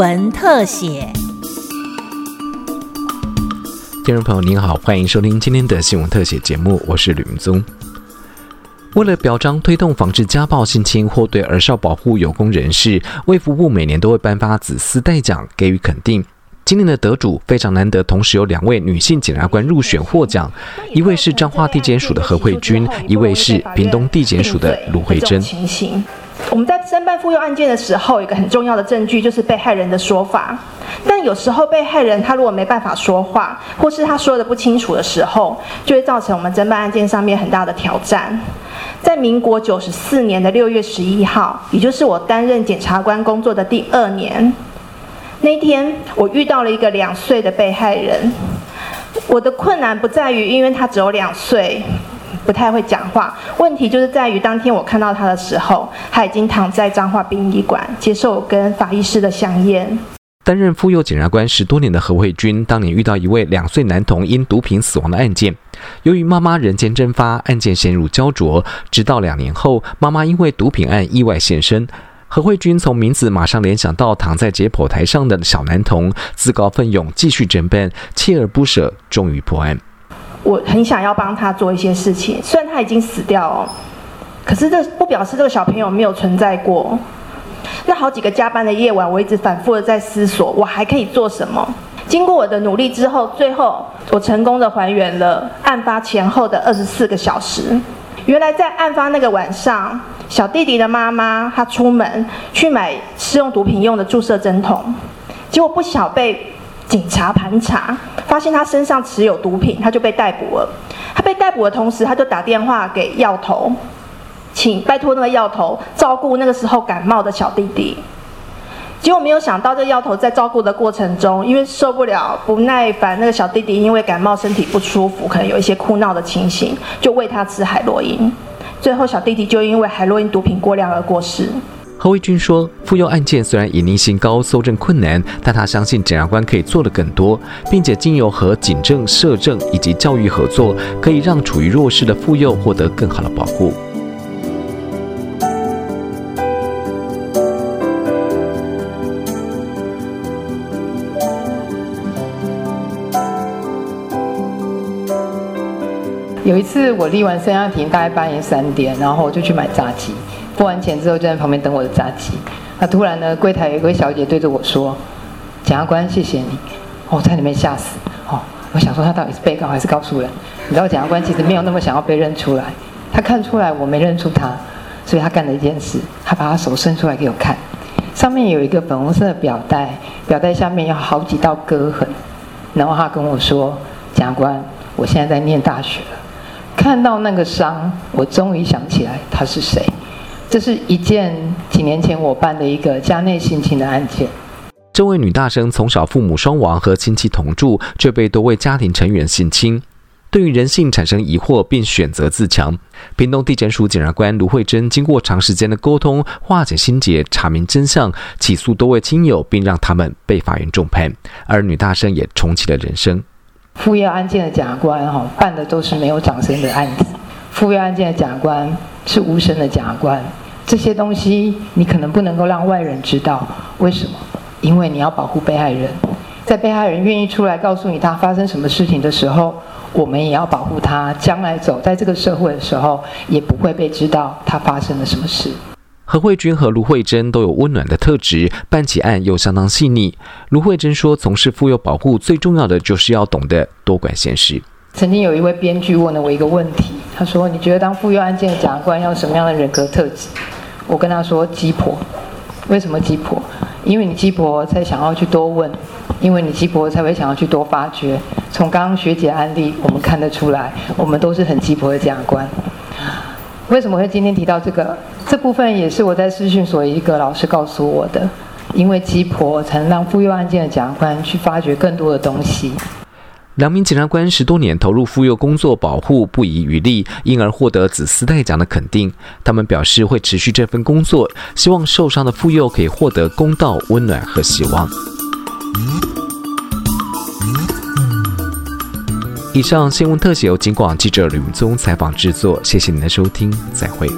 文特写。听众朋友您好，欢迎收听今天的新闻特写节目，我是吕明宗。为了表彰推动防治家暴、性侵或对儿少保护有功人士，卫福部每年都会颁发紫丝带奖给予肯定。今年的得主非常难得，同时有两位女性检察官入选获奖，一位是彰化地检署的何慧君，一位是屏东地检署的卢慧珍。我们在申办妇幼案件的时候，一个很重要的证据就是被害人的说法。但有时候被害人他如果没办法说话，或是他说的不清楚的时候，就会造成我们侦办案件上面很大的挑战。在民国94年的6月11号，也就是我担任检察官工作的第2年，那天我遇到了一个2岁的被害人。我的困难不在于因为他只有2岁不太会讲话，问题就是在于当天我看到他的时候，他已经躺在彰化殡仪馆接受跟法医师的相验。担任妇幼检察官10多年的何慧君，当年遇到一位2岁男童因毒品死亡的案件，由于妈妈人间蒸发，案件陷入焦灼，直到2年后，妈妈因为毒品案意外现身。何慧君从名字马上联想到躺在解剖台上的小男童，自告奋勇继续侦办，锲而不舍，终于破案。我很想要帮他做一些事情，虽然他已经死掉哦，可是这不表示这个小朋友没有存在过。那好几个加班的夜晚，我一直反复的在思索我还可以做什么。经过我的努力之后，最后我成功的还原了案发前后的24个小时。原来在案发那个晚上，小弟弟的妈妈她出门去买食用毒品用的注射针筒，结果不巧被警察盘查，发现他身上持有毒品，他就被逮捕了。他被逮捕的同时，他就打电话给药头，请拜托那个药头照顾那个时候感冒的小弟弟。结果没有想到，这药头在照顾的过程中，因为受不了不耐烦，那个小弟弟因为感冒身体不舒服，可能有一些哭闹的情形，就喂他吃海洛因。最后小弟弟就因为海洛因毒品过量而过世。何慧君说，妇幼案件虽然隐匿性高，搜证困难，但他相信检察官可以做得更多，并且经由和警政、社政以及教育合作，可以让处于弱势的妇幼获得更好的保护。有一次我立完身家庭，大概半夜3点，然后我就去买炸鸡，付完钱之后就在旁边等我的炸鸡。那突然呢，柜台有一位小姐对着我说：“检察官，谢谢你。”我在里面吓死。我想说她到底是被告还是告诉人？你知道检察官其实没有那么想要被认出来，他看出来我没认出他，所以他干了一件事，他把他手伸出来给我看，上面有一个粉红色的表带，表带下面有好几道割痕。然后他跟我说：“检察官，我现在在念大学了。”看到那个伤，我终于想起来他是谁。这是一件几年前我办的一个家内性侵的案件。这位女大生从小父母双亡和亲戚同住，却被多位家庭成员性侵，对于人性产生疑惑并选择自强。屏东地检署检察官卢慧珍经过长时间的沟通，化解心结，查明真相，起诉多位亲友，并让他们被法院重判，而女大生也重启了人生。妇幼案件的检察官办的都是没有掌声的案子，妇幼案件的检察官是无声的检察官。这些东西你可能不能够让外人知道，为什么？因为你要保护被害人，在被害人愿意出来告诉你他发生什么事情的时候，我们也要保护他，将来走在这个社会的时候，也不会被知道他发生了什么事。何慧君和卢慧珍都有温暖的特质，办起案又相当细腻。卢慧珍说，从事妇幼保护最重要的就是要懂得多管闲事。曾经有一位编剧问了我一个问题，他说：“你觉得当妇幼案件的检察官要什么样的人格特质？”我跟他说：“鸡婆。”为什么鸡婆？因为你鸡婆才想要去多问，因为你鸡婆才会想要去多发掘。从刚刚学姐案例，我们看得出来，我们都是很鸡婆的检察官。为什么会今天提到这个？这部分也是我在视讯所一个老师告诉我的，因为鸡婆才能让妇幼案件的检察官去发掘更多的东西。2名检察官10多年投入妇幼工作保护，不遗余力，因而获得紫丝带奖的肯定。他们表示会持续这份工作，希望受伤的妇幼可以获得公道、温暖和希望。以上新闻特写由警广记者吕明宗采访制作，谢谢您的收听，再会。